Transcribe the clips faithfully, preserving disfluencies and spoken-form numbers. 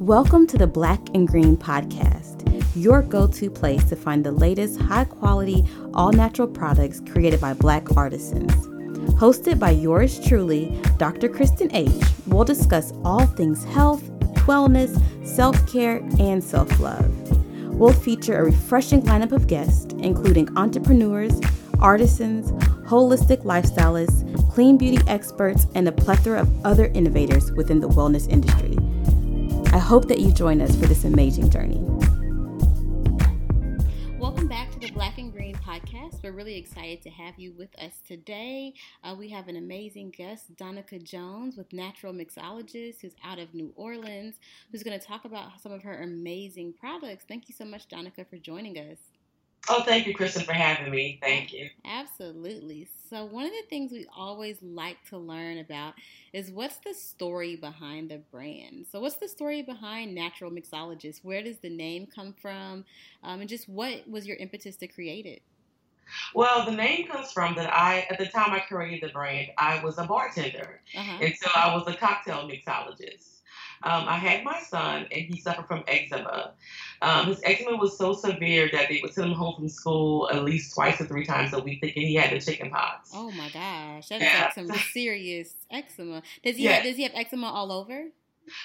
Welcome to the Black and Green Podcast, your go-to place to find the latest high-quality, all-natural products created by Black artisans. Hosted by yours truly, Doctor Kristen H., we'll discuss all things health, wellness, self-care, and self-love. We'll feature a refreshing lineup of guests, including entrepreneurs, artisans, holistic lifestylists, clean beauty experts, and a plethora of other innovators within the wellness industry. I hope that you join us for this amazing journey. Welcome back to the Black and Green Podcast. We're really excited to have you with us today. Uh, we have an amazing guest, Donica Jones with Natural Mixologist, who's out of New Orleans, who's going to talk about some of her amazing products. Thank you so much, Donica, for joining us. Oh, thank you, Kristen, for having me. Thank you. Absolutely. So one of the things we always like to learn about is what's the story behind the brand. So what's the story behind Natural Mixologist? Where does the name come from? Um, and just what was your impetus to create it? Well, the name comes from that I, at the time I created the brand, I was a bartender. Uh-huh. And so I was a cocktail mixologist. Um, I had my son, and he suffered from eczema. Um, his eczema was so severe that they would send him home from school at least twice or three times a week, thinking he had the chicken pox. Oh my gosh, that's yeah. like some serious eczema. Does he yeah. have, does he have eczema all over?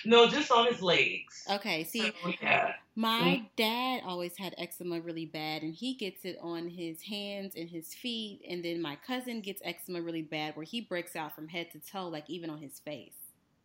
No, just on his legs. Okay, see, so, yeah. my dad always had eczema really bad, and he gets it on his hands and his feet, and then my cousin gets eczema really bad, where he breaks out from head to toe, like even on his face.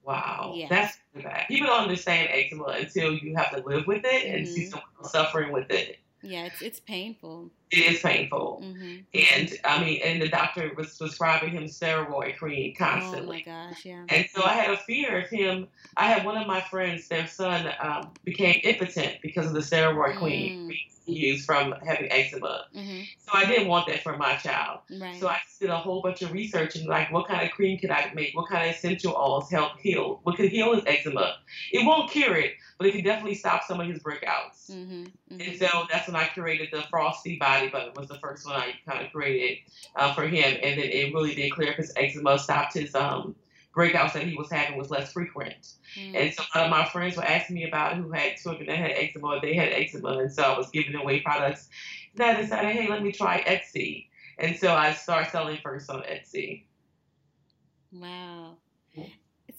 Wow, yeah. That's bad. People don't understand eczema until you have to live with it mm-hmm. and see someone suffering with it. Yeah, it's it's painful. It is painful. Mm-hmm. And, I mean, and the doctor was prescribing him steroid cream constantly. Oh, my gosh, yeah. And so I had a fear of him. I had one of my friends, their son um, became impotent because of the steroid cream mm. he used from having eczema. Mm-hmm. So I didn't want that for my child. Right. So I did a whole bunch of research and, like, what kind of cream could I make? What kind of essential oils help heal? What could heal his eczema? It won't cure it, but it can definitely stop some of his breakouts. Mm-hmm. Mm-hmm. And so that's when I created the Frosty Body. But it was the first one I kind of created uh, for him, and then it really did clear up his eczema, stopped his um, breakouts that he was having was less frequent. Mm. And so a lot of my friends were asking me about who had children that had eczema, they had eczema, and so I was giving away products. And I decided, hey, let me try Etsy, and so I started selling first on Etsy. Wow.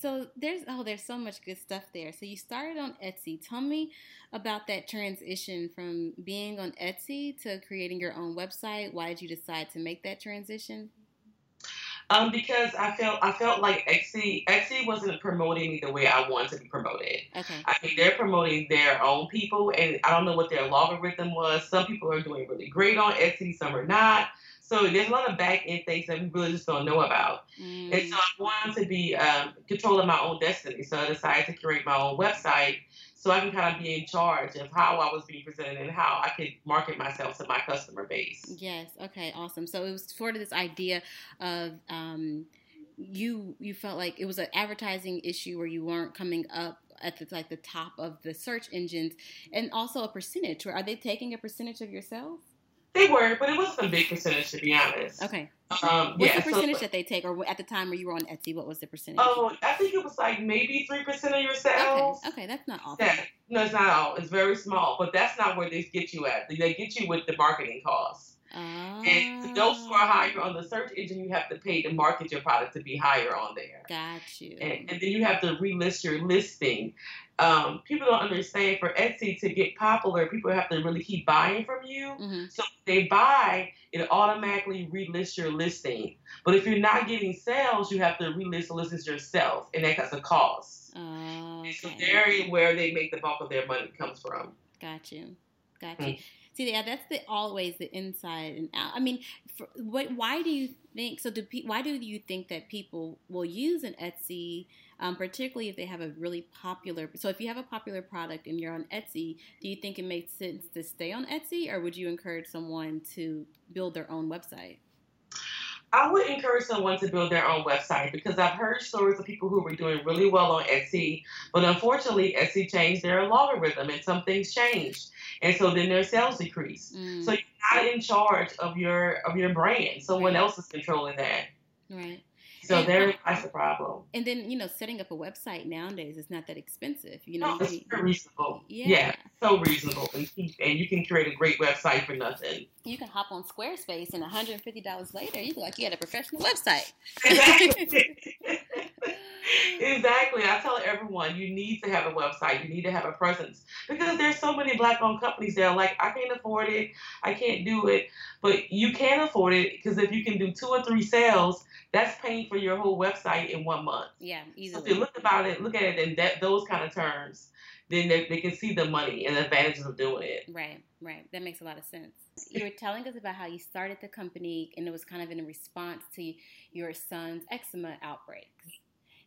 So there's oh there's so much good stuff there. So you started on Etsy. Tell me about that transition from being on Etsy to creating your own website. Why did you decide to make that transition? Um, because I felt I felt like Etsy Etsy wasn't promoting me the way I wanted to be promoted. Okay. I mean, they're promoting their own people, and I don't know what their logarithm was. Some people are doing really great on Etsy, some are not. So there's a lot of back-end things that we really just don't know about. Mm. And so I wanted to be um, controlling my own destiny. So I decided to create my own website so I can kind of be in charge of how I was being presented and how I could market myself to my customer base. Yes. Okay, awesome. So it was sort of this idea of um, you you felt like it was an advertising issue where you weren't coming up at the, like the top of the search engines, and also a percentage. Are they taking a percentage of yourself? They were, but it wasn't a big percentage, to be honest. Okay. Um, What's yeah, the percentage so, that they take, or at the time where you were on Etsy, what was the percentage? Oh, I think it was like maybe three percent of your sales. Okay, okay, that's not all. Yeah. No, it's not all. It's very small, but that's not where they get you at. They get you with the marketing costs. Oh. And those who are higher on the search engine, you have to pay to market your product to be higher on there. Got you. And, and then you have to relist your listing. Um, people don't understand, for Etsy to get popular, people have to really keep buying from you. Mm-hmm. So if they buy, it automatically relists your listing. But if you're not getting sales, you have to relist the listings yourself, and that has a cost. Okay. And so there where they make the bulk of their money comes from. Got you. Got you. Mm-hmm. See, yeah, that's the always the inside and out. I mean, for, what? Why do you think so? Do pe- why do you think that people will use an Etsy, um, particularly if they have a really popular? So, if you have a popular product and you're on Etsy, do you think it makes sense to stay on Etsy, or would you encourage someone to build their own website? I would encourage someone to build their own website, because I've heard stories of people who were doing really well on Etsy, but unfortunately Etsy changed their logarithm and some things changed. And so then their sales decreased. Mm. So you're not in charge of your of your brand. Someone right. else is controlling that. Right. So and, there that's the problem. And then, you know, setting up a website nowadays is not that expensive. You know, no, it's you, very reasonable. Yeah. yeah, so reasonable, and keep, and you can create a great website for nothing. You can hop on Squarespace, and one hundred fifty dollars later, you look like you had a professional website. Exactly. Exactly. I tell everyone, you need to have a website. You need to have a presence, because there's so many Black-owned companies that are like, I can't afford it, I can't do it. But you can afford it, because if you can do two or three sales, that's paying for your whole website in one month. Yeah, easily. So if you look about it, look at it in that, those kind of terms, then they, they can see the money and the advantages of doing it. Right, right. That makes a lot of sense. You were telling us about how you started the company, and it was kind of in response to your son's eczema outbreaks.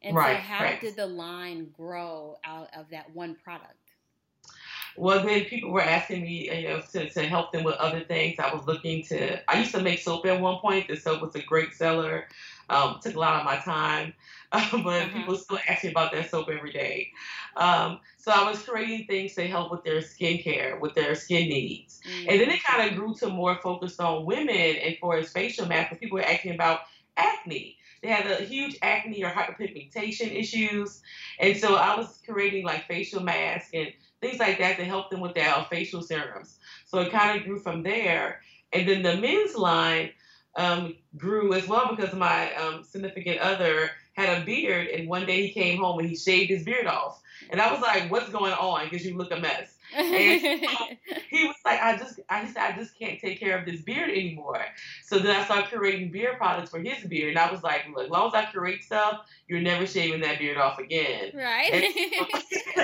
And right, so how right. did the line grow out of that one product? Well, then people were asking me, you know, to, to help them with other things. I was looking to, I used to make soap at one point. The soap was a great seller. Um, took a lot of my time, uh, but mm-hmm. people still ask me about that soap every day. Um, so I was creating things to help with their skincare, with their skin needs. Mm-hmm. And then it kind of grew to more focused on women and for its facial masks. People were asking about acne. They had a huge acne or hyperpigmentation issues. And so I was creating like facial masks and things like that to help them with their facial serums. So it kind of grew from there. And then the men's line um, grew as well, because my um, significant other had a beard. And one day he came home and he shaved his beard off. And I was like, what's going on? Because you look a mess. And so he was like, I just, I just, I just can't take care of this beard anymore. So then I started creating beard products for his beard, and I was like, look, as long as I create stuff, you're never shaving that beard off again. Right. So,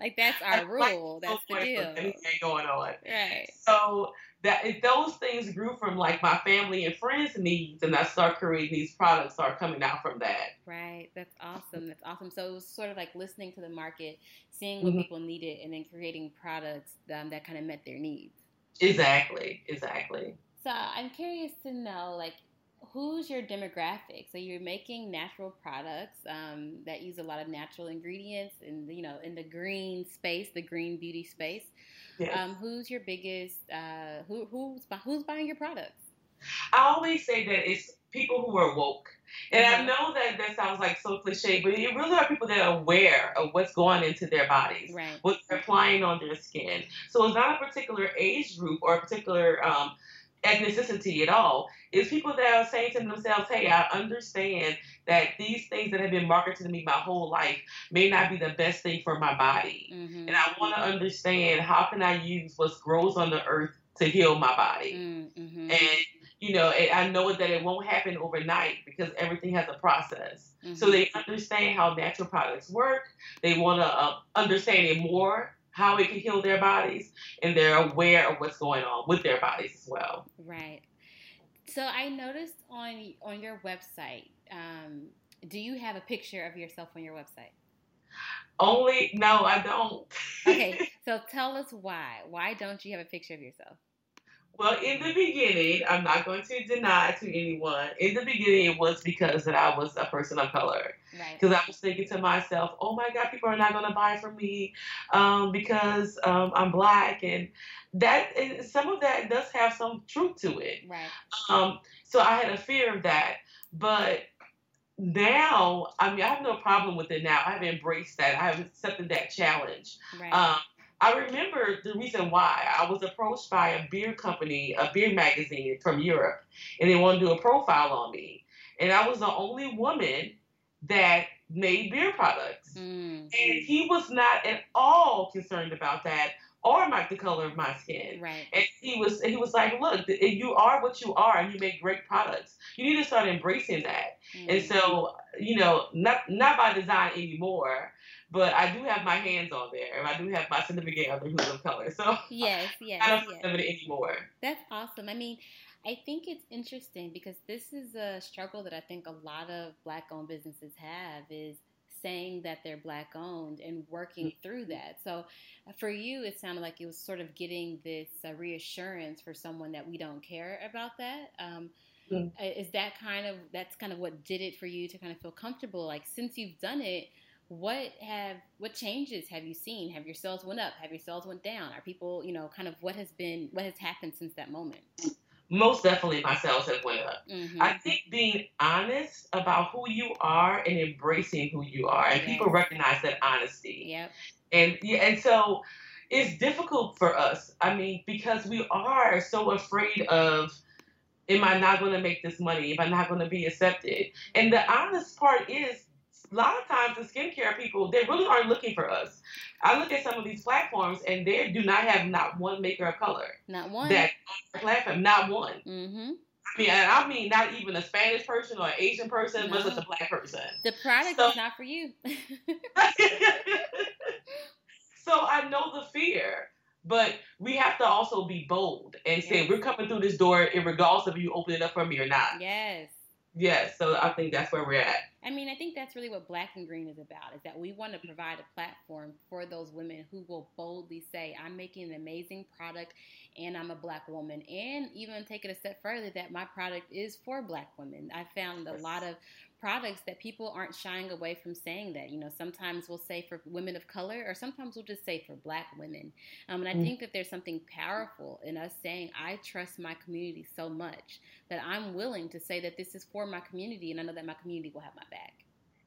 like that's our rule. Like, that's the deal. Things going on. Right. So that it, those things grew from like my family and friends' needs, and I started creating these products. Start coming out from that. Right. That's awesome. That's awesome. So it was sort of like listening to the market, seeing what mm-hmm. people needed, and then creating products um, that kind of met their needs. Exactly, exactly. So I'm curious to know, like, who's your demographic? So you're making natural products um, that use a lot of natural ingredients and, you know, in the green space, the green beauty space. Yes. Um, who's your biggest, uh, who, who's, who's buying your products? I always say that it's people who are woke. And mm-hmm. I know that that sounds like so cliche, but it really are people that are aware of what's going into their bodies, right. what they're applying on their skin. So it's not a particular age group or a particular um, ethnicity at all. It's people that are saying to themselves, hey, I understand that these things that have been marketed to me my whole life may not be the best thing for my body. Mm-hmm. And I want to understand, how can I use what grows on the earth to heal my body? Mm-hmm. And You know, I know that it won't happen overnight, because everything has a process. Mm-hmm. So they understand how natural products work. They want to uh, understand it more, how it can heal their bodies, and they're aware of what's going on with their bodies as well. Right. So I noticed on on your website, um, do you have a picture of yourself on your website? Only, no, I don't. Okay, so tell us why. Why don't you have a picture of yourself? Well, in the beginning, I'm not going to deny to anyone, in the beginning, it was because that I was a person of color. Because right. I was thinking to myself, oh my God, people are not going to buy from me um, because um, I'm Black. And that and some of that does have some truth to it. Right. Um, so I had a fear of that. But now, I mean, I have no problem with it now. I have embraced that. I have accepted that challenge. Right. Um, I remember the reason why. I was approached by a beer company, a beer magazine from Europe, and they wanted to do a profile on me. And I was the only woman that made beer products. Mm. And he was not at all concerned about that or my, the color of my skin. Right. And he was he was like, look, you are what you are, and you make great products. You need to start embracing that. Mm. And so, you know, not not by design anymore, but I do have my hands on there, and I do have my significant other who's of color. So yes, yes, I don't have yes. it anymore. That's awesome. I mean, I think it's interesting, because this is a struggle that I think a lot of Black-owned businesses have, is saying that they're Black-owned and working mm-hmm. through that. So for you, it sounded like it was sort of getting this uh, reassurance for someone that we don't care about that. Um, mm-hmm. Is that kind of, that's kind of what did it for you to kind of feel comfortable? Like, since you've done it, What have what changes have you seen? Have your sales went up? Have your sales went down? Are people, you know, kind of what has been what has happened since that moment? most definitely myself as well. Mm-hmm. I think being honest about who you are and embracing who you are, and yes. people recognize that honesty. Yep. And and so it's difficult for us. I mean, because we are so afraid of, am I not going to make this money? Am I not going to be accepted? And the honest part is, a lot of times the skincare people, they really aren't looking for us. I look at some of these platforms, and they do not have not one maker of color. Not one. That platform, not one. Mm-hmm. I mean, and I mean not even a Spanish person or an Asian person, no. but just a black person. The product so, is not for you. So I know the fear. But we have to also be bold and yes. say, we're coming through this door regardless of you open it up for me or not. Yes. Yes. So I think that's where we're at. I mean, I think that's really what Black and Green is about, is that we want to provide a platform for those women who will boldly say, I'm making an amazing product and I'm a black woman. And even take it a step further that my product is for black women. I found a lot of products that people aren't shying away from saying that. You know, sometimes we'll say for women of color, or sometimes we'll just say for black women. Um, and I think that there's something powerful in us saying, I trust my community so much that I'm willing to say that this is for my community, and I know that my community will have my back.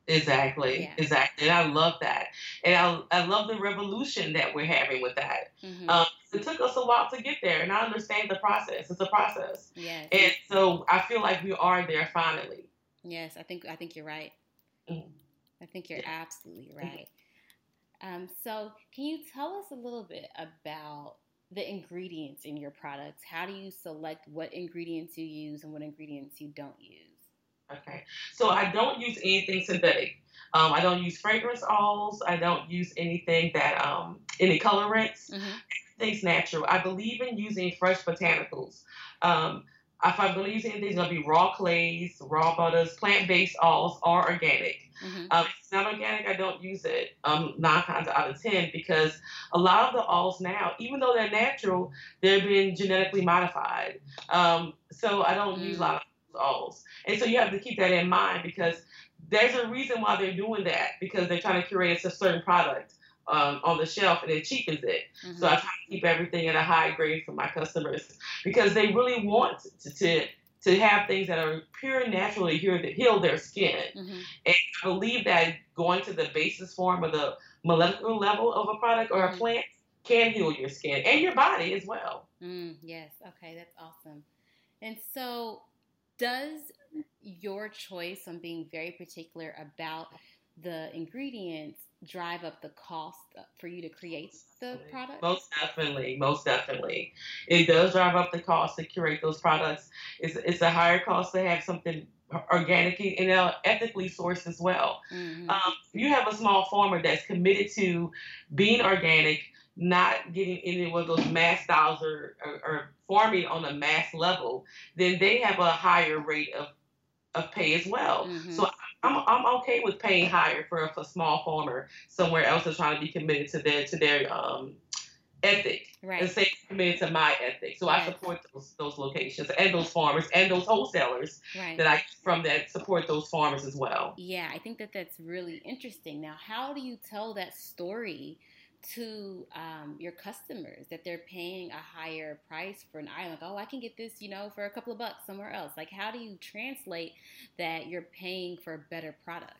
Exactly. Yeah. Exactly. And I love that. And I, I love the revolution that we're having with that. Mm-hmm. Um, it took us a while to get there, and I understand the process. It's a process. Yes. And so I feel like we are there finally. Yes, I think I think you're right. Mm-hmm. I think you're yeah. absolutely right. Mm-hmm. Um, so can you tell us a little bit about the ingredients in your products? How do you select what ingredients you use and what ingredients you don't use? Okay. So I don't use anything synthetic. Um, I don't use fragrance oils. I don't use anything that, um, any colorants. Mm-hmm. Everything's natural. I believe in using fresh botanicals. Um, if I'm going to use anything, it's going to be raw clays, raw butters, plant-based oils, or organic. Mm-hmm. Um, if it's not organic, I don't use it um, nine times out of ten, because a lot of the oils now, even though they're natural, they're being genetically modified. Um, so I don't mm-hmm. use a lot of oils. And so you have to keep that in mind, because there's a reason why they're doing that, because they're trying to curate a certain product um, on the shelf, and it cheapens it. Mm-hmm. So I try to keep everything at a high grade for my customers, because they really want to to, to have things that are pure natural to heal, to heal their skin. Mm-hmm. And I believe that going to the basis form or the molecular level of a product or mm-hmm. a plant can heal your skin and your body as well. Mm, yes. Okay. That's awesome. And so does your choice on being very particular about the ingredients drive up the cost for you to create the product? Most definitely. Most definitely. It does drive up the cost to curate those products. It's, it's a higher cost to have something organic and ethically sourced as well. Mm-hmm. Um, you have a small farmer that's committed to being organic, not getting any of those mass styles or, or, or farming on a mass level, then they have a higher rate of, of pay as well. Mm-hmm. So I'm I'm okay with paying higher for a, for a small farmer somewhere else that's trying to be committed to their to their um ethic right. and say committed to my ethic. So right. I support those those locations and those farmers and those wholesalers right. that I from that support those farmers as well. Yeah, I think that that's really interesting. Now, how do you tell that story to um, your customers, that they're paying a higher price for an item? Like, oh, I can get this, you know, for a couple of bucks somewhere else. Like, how do you translate that you're paying for a better product?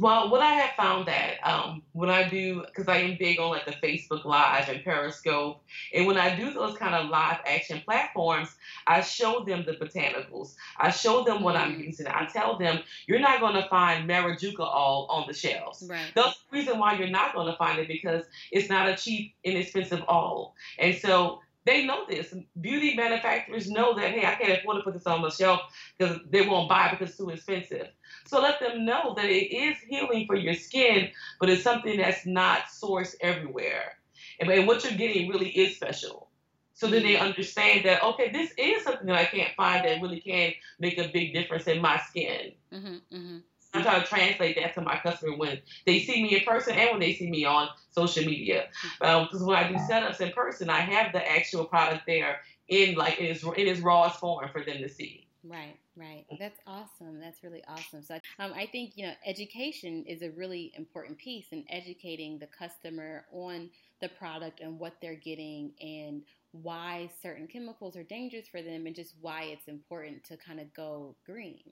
Well, what I have found that um, when I do, because I am big on like the Facebook Live and Periscope, and when I do those kind of live action platforms, I show them the botanicals. I show them what mm-hmm. I'm using. I tell them, you're not going to find Marajuka all on the shelves. Right. That's the reason why you're not going to find it, because it's not a cheap, inexpensive all. And so they know this. Beauty manufacturers know that, hey, I can't afford to put this on the shelf because they won't buy it because it's too expensive. So let them know that it is healing for your skin, but it's something that's not sourced everywhere. And, and what you're getting really is special. So then they understand that, okay, this is something that I can't find that really can make a big difference in my skin. Mm-hmm, mm-hmm. I'm trying to translate that to my customer when they see me in person and when they see me on social media. Because um, when I do setups in person, I have the actual product there in like in its, in its rawest form for them to see. Right, right. That's awesome. That's really awesome. So um, I think, you know, education is a really important piece in educating the customer on the product and what they're getting and why certain chemicals are dangerous for them and just why it's important to kind of go green.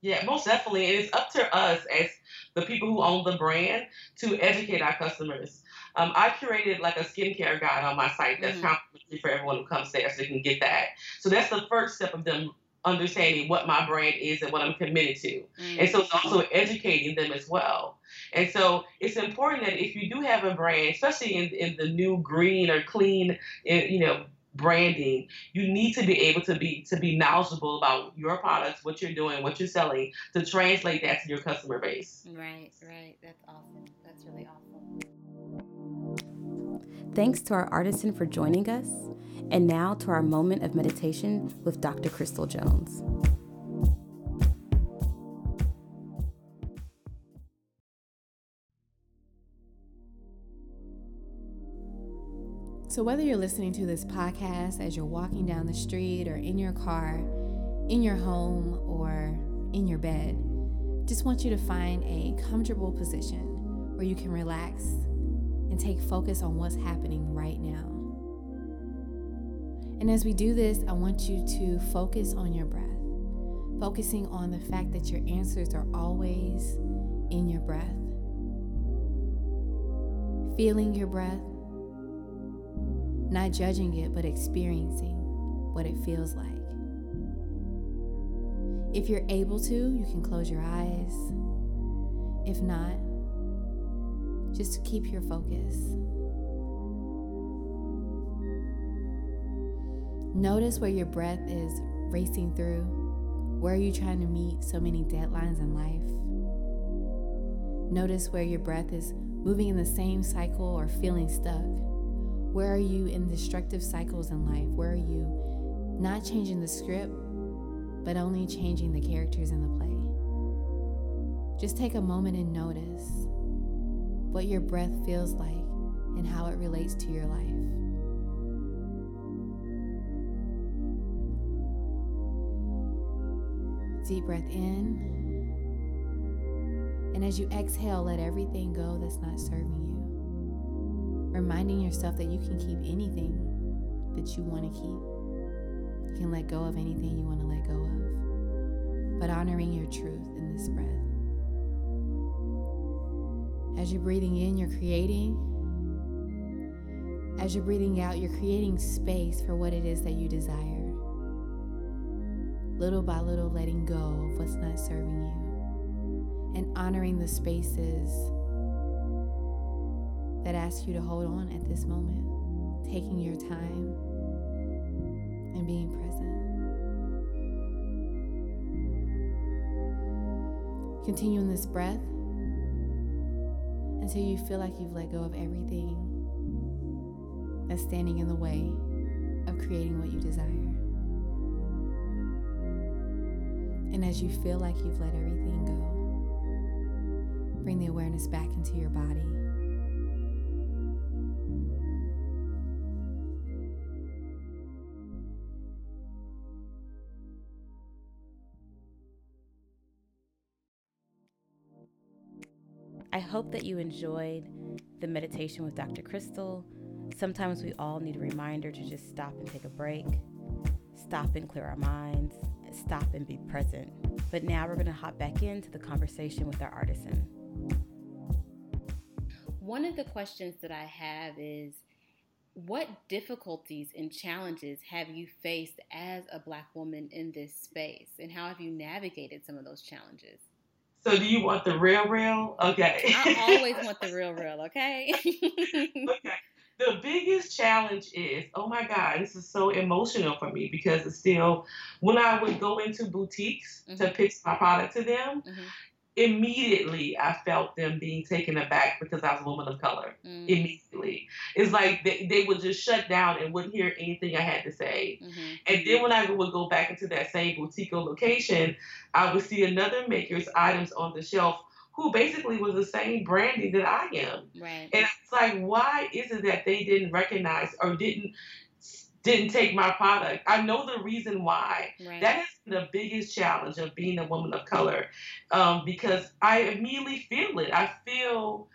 Yeah, most definitely. And it's up to us as the people who own the brand to educate our customers. Um, I curated like a skincare guide on my site that's mm-hmm. complimentary for everyone who comes there, so they can get that. So that's the first step of them understanding what my brand is and what I'm committed to. Mm-hmm. And so it's also educating them as well. And so it's important that if you do have a brand, especially in, in the new green or clean, you know, branding, you need to be able to be to be knowledgeable about your products, what you're doing, what you're selling, to translate that to your customer base. Right, right. That's awesome. That's really awesome. Thanks to our artisan for joining us. And now to our moment of meditation with Doctor Crystal Jones. So whether you're listening to this podcast as you're walking down the street or in your car, in your home, or in your bed, just want you to find a comfortable position where you can relax and take focus on what's happening right now. And as we do this, I want you to focus on your breath, focusing on the fact that your answers are always in your breath, feeling your breath, not judging it, but experiencing what it feels like. If you're able to, you can close your eyes. If not, just keep your focus. Notice where your breath is racing through. Where are you trying to meet so many deadlines in life? Notice where your breath is moving in the same cycle or feeling stuck. Where are you in destructive cycles in life? Where are you not changing the script, but only changing the characters in the play? Just take a moment and notice what your breath feels like and how it relates to your life. Deep breath in, and as you exhale, let everything go that's not serving you. Reminding yourself that you can keep anything that you want to keep. You can let go of anything you want to let go of, but honoring your truth in this breath. As you're breathing in, you're creating. As you're breathing out, you're creating space for what it is that you desire. Little by little, letting go of what's not serving you and honoring the spaces that asks you to hold on at this moment, taking your time and being present. Continue in this breath until you feel like you've let go of everything that's standing in the way of creating what you desire. And as you feel like you've let everything go, bring the awareness back into your body. I hope that you enjoyed the meditation with Doctor Crystal. Sometimes we all need a reminder to just stop and take a break, stop and clear our minds, stop and be present. But now we're going to hop back into the conversation with our artisan. One of the questions that I have is, what difficulties and challenges have you faced as a Black woman in this space? And how have you navigated some of those challenges? So do you want the real, real? Okay. I always want the real, real, okay? Okay. The biggest challenge is, oh my God, this is so emotional for me because it's still, when I would go into boutiques mm-hmm. to pitch my product to them, mm-hmm. immediately I felt them being taken aback because I was a woman of color. Mm. Immediately. It's like they, they would just shut down and wouldn't hear anything I had to say. Mm-hmm. And then when I would go back into that same boutique location, I would see another maker's items on the shelf who basically was the same branding that I am. Right. And it's like, why is it that they didn't recognize or didn't didn't take my product? I know the reason why. Right. That is the biggest challenge of being a woman of color, um, because I immediately feel it. I feel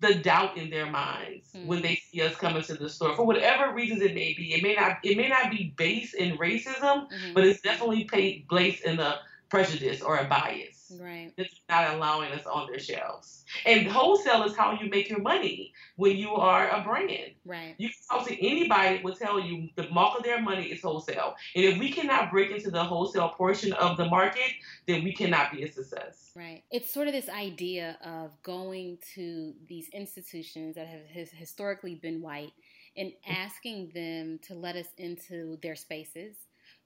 the doubt in their minds mm-hmm. when they see us coming to the store, for whatever reasons it may be. It may not, it may not be based in racism, mm-hmm. but it's definitely based in a prejudice or a bias. Right. That's not allowing us on their shelves. And wholesale is how you make your money when you are a brand. Right. You can talk to anybody that will tell you the bulk of their money is wholesale. And if we cannot break into the wholesale portion of the market, then we cannot be a success. Right. It's sort of this idea of going to these institutions that have historically been white and asking them to let us into their spaces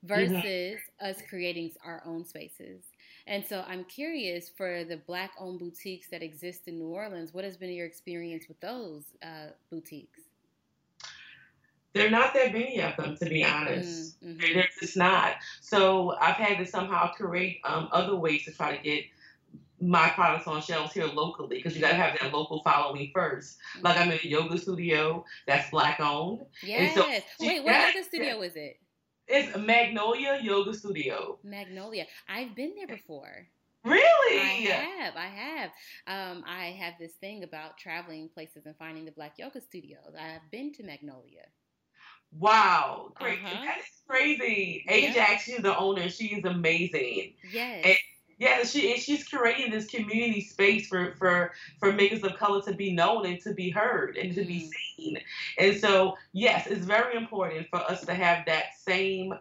versus mm-hmm. us creating our own spaces. And so I'm curious, for the Black-owned boutiques that exist in New Orleans, what has been your experience with those uh, boutiques? There are not that many of them, to be honest. Mm-hmm. They're just not. So I've had to somehow create um, other ways to try to get my products on shelves here locally, because you got to have that local following first. Mm-hmm. Like, I'm in a yoga studio that's Black-owned. Yes. So, Wait, what yoga studio is it? It's Magnolia Yoga Studio. Magnolia. I've been there before. Really? I have. I have. Um, I have this thing about traveling places and finding the Black yoga studios. I've been to Magnolia. Wow. Great. Uh-huh. That is crazy. Ajax, yeah. She's the owner. She is amazing. Yes. And yeah, she, and she's creating this community space for, for, for makers of color to be known and to be heard and to mm. be seen. And so, yes, it's very important for us to have that same,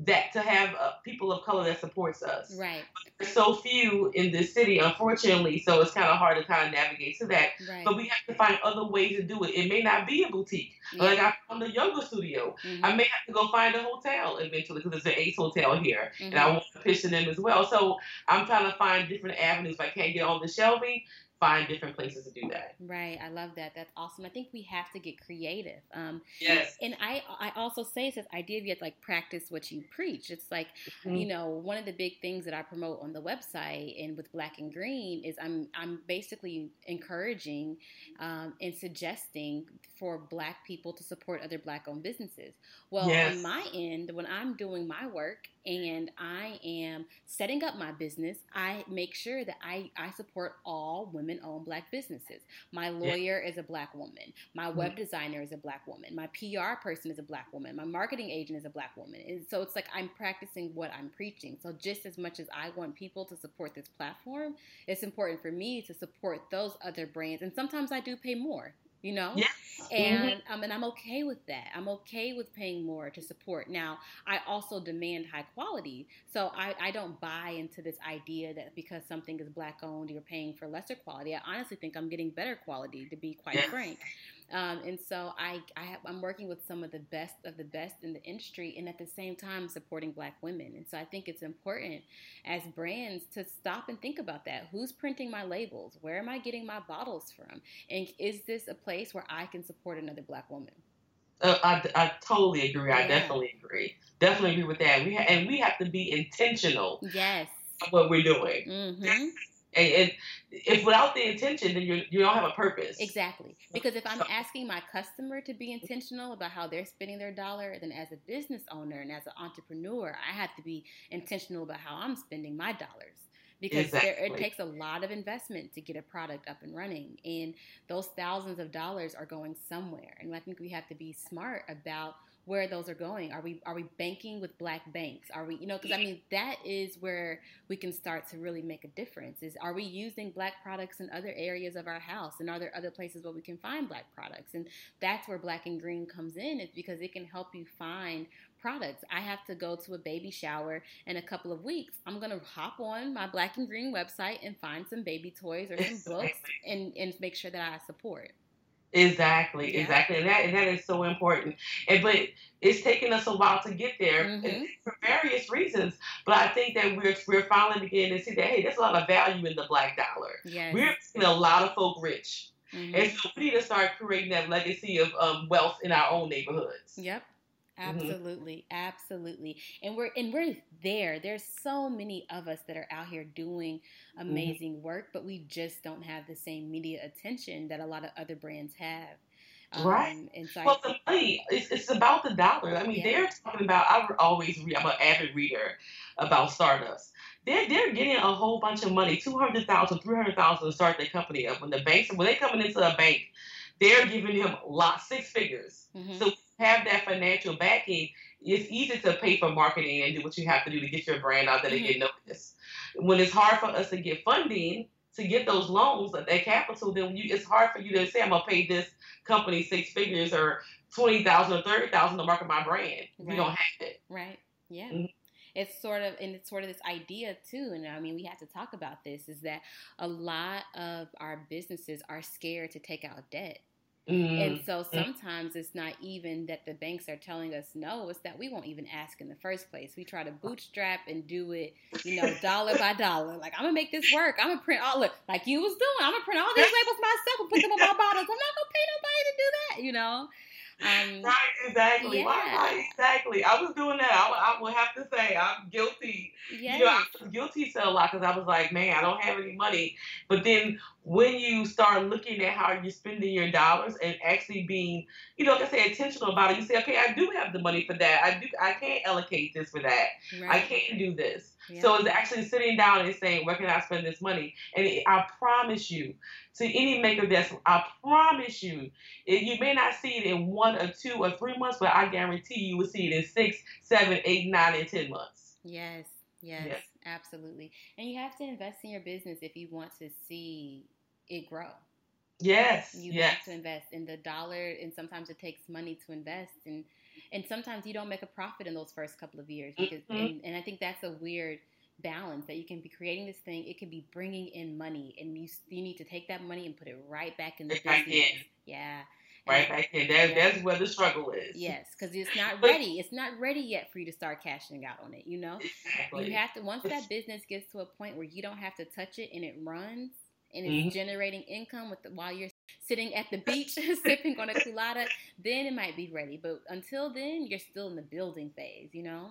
that to have uh, people of color that supports us. Right. But there's so few in this city, unfortunately, so it's kind of hard to kind of navigate to that. Right. But we have to find other ways to do it. It may not be a boutique. Yeah. Like, I found a yoga studio. Mm-hmm. I may have to go find a hotel eventually, because there's an Ace Hotel here, mm-hmm. and I want to pitch to them as well. So I'm trying to find different avenues. If I can't get on the shelving, find different places to do that. Right. I love that. That's awesome. I think we have to get creative. Um, yes. And I I also say it's this idea of you have to, like, practice what you preach. It's like, mm-hmm. you know, one of the big things that I promote on the website and with Black and Green is I'm I'm basically encouraging um, and suggesting for Black people to support other Black-owned businesses. Well, yes. On my end, when I'm doing my work and I am setting up my business, I make sure that I, I support all women-owned Black businesses. My lawyer yeah. is a Black woman. My mm-hmm. web designer is a Black woman. My P R person is a Black woman. My marketing agent is a Black woman. And so it's like I'm practicing what I'm preaching. So just as much as I want people to support this platform, it's important for me to support those other brands. And sometimes I do pay more. You know, yes. and um, and I'm okay with that. I'm okay with paying more to support. Now, I also demand high quality, so I, I don't buy into this idea that because something is Black owned, you're paying for lesser quality. I honestly think I'm getting better quality, to be quite yes. frank. Um, and so I, I have, I'm working with some of the best of the best in the industry, and at the same time supporting Black women. And so I think it's important as brands to stop and think about that. Who's printing my labels? Where am I getting my bottles from? And is this a place where I can support another Black woman? Uh, I, I totally agree. Yeah. I definitely agree. Definitely agree with that. We ha- and we have to be intentional. Yes. About what we're doing. Mm-hmm. And, and if without the intention, then you you don't have a purpose. Exactly. Because if I'm asking my customer to be intentional about how they're spending their dollar, then as a business owner and as an entrepreneur, I have to be intentional about how I'm spending my dollars. Because exactly. there, it takes a lot of investment to get a product up and running. And those thousands of dollars are going somewhere. And I think we have to be smart about where those are going. Are we are we banking with Black banks? Are we, you know, because I mean, that is where we can start to really make a difference. Is, are we using Black products in other areas of our house? And are there other places where we can find Black products? And that's where Black and Green comes in, is because it can help you find products. I have to go to a baby shower in a couple of weeks. I'm going to hop on my Black and Green website and find some baby toys or some books and, and make sure that I support. Exactly, yeah. exactly. And that, and that is so important. And but it's taken us a while to get there mm-hmm. for various reasons. But I think that we're we're finally beginning to see that, hey, there's a lot of value in the Black dollar. Yes. We're making a lot of folk rich. Mm-hmm. And so we need to start creating that legacy of um, wealth in our own neighborhoods. Yep. Absolutely. Mm-hmm. Absolutely. And we're and we're there. There's so many of us that are out here doing amazing mm-hmm. work, but we just don't have the same media attention that a lot of other brands have. Um, right. And so well, I, the money, it's, it's about the dollar. I mean, yeah. they're talking about, I always read, I'm an avid reader about startups. They're, they're getting a whole bunch of money, two hundred thousand dollars, three hundred thousand dollars to start their company up. When the banks, when they're coming into a bank, they're giving him a lot, six figures. Mm-hmm. So have that financial backing. It's easy to pay for marketing and do what you have to do to get your brand out there, mm-hmm, and get noticed. When it's hard for us to get funding, to get those loans, that capital, then you, it's hard for you to say, I'm going to pay this company six figures or twenty thousand or thirty thousand to market my brand. Right. You don't have it. Right. Yeah. Mm-hmm. It's sort of, and it's sort of this idea too, and I mean, we have to talk about this, is that a lot of our businesses are scared to take out debt. Mm-hmm. And so sometimes it's not even that the banks are telling us no, it's that we won't even ask in the first place. We try to bootstrap and do it, you know, dollar by dollar. Like, I'm going to make this work. I'm going to print all, look, like you was doing, I'm going to print all these labels myself and put them on my bottles. I'm not going to pay nobody to do that, you know. Um, right, exactly. Yeah. Right, exactly. I was doing that. I, I would have to say I'm guilty. Yes. You know, I was guilty to a lot because I was like, man, I don't have any money. But then when you start looking at how you're spending your dollars and actually being, you know, like I say, intentional about it, you say, okay, I do have the money for that. I do. I can't allocate this for that. Right. I can't do this. Yeah. So it's actually sitting down and saying, where can I spend this money? And it, I promise you, to any maker that's, I promise you, it, you may not see it in one or two or three months, but I guarantee you will see it in six, seven, eight, nine, and ten months. Yes, yes, yes, absolutely. And you have to invest in your business if you want to see it grow. Yes, You yes. have to invest in the dollar, and sometimes it takes money to invest in. And sometimes you don't make a profit in those first couple of years. Because, mm-hmm. and, and I think that's a weird balance, that you can be creating this thing. It can be bringing in money. And you you need to take that money and put it right back in the business. In. Yeah. Right and, back in. That, yeah. That's where the struggle is. Yes, because it's not ready. It's not ready yet for you to start cashing out on it, you know? Exactly. You have to, once that business gets to a point where you don't have to touch it and it runs and it's mm-hmm. generating income with the, while you're sitting at the beach sipping on a culotta, then it might be ready. But until then, you're still in the building phase, you know?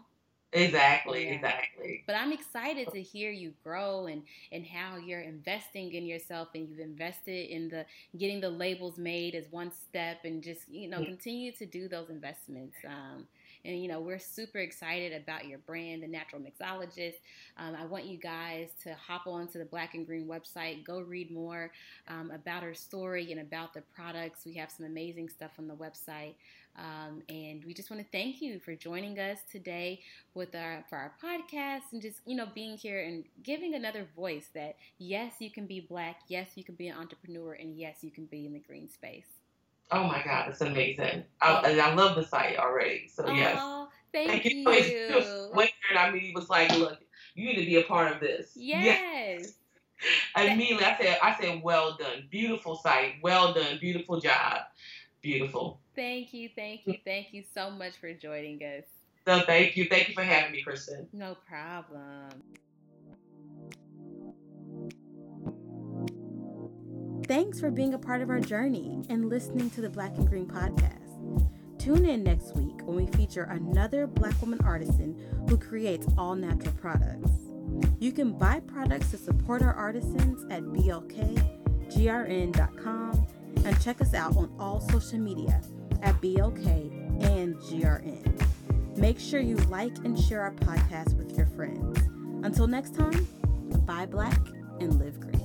Exactly, yeah. exactly. But I'm excited to hear you grow and, and how you're investing in yourself, and you've invested in the getting the labels made as one step, and just, you know, mm-hmm. continue to do those investments. Um, and, you know, we're super excited about your brand, The Natural Mixologist. Um, I want you guys to hop on to the Black and Green website. Go read more um, about her story and about the products. We have some amazing stuff on the website. Um, and we just want to thank you for joining us today with our for our podcast, and just, you know, being here and giving another voice that, yes, you can be Black. Yes, you can be an entrepreneur. And yes, you can be in the green space. Oh, my God. It's amazing. I, I love the site already. So, yes. Oh, thank, thank you. you. When I mean, he was like, look, you need to be a part of this. Yes. yes. Immediately, I said, I said, well done. Beautiful site. Well done. Beautiful job. Beautiful. Thank you. Thank you. Thank you so much for joining us. So, thank you. Thank you for having me, Kristen. No problem. Thanks for being a part of our journey and listening to the Black and Green podcast. Tune in next week when we feature another Black woman artisan who creates all natural products. You can buy products to support our artisans at B L K G R N dot com and check us out on all social media at B L K and G R N. Make sure you like and share our podcast with your friends. Until next time, buy Black and live green.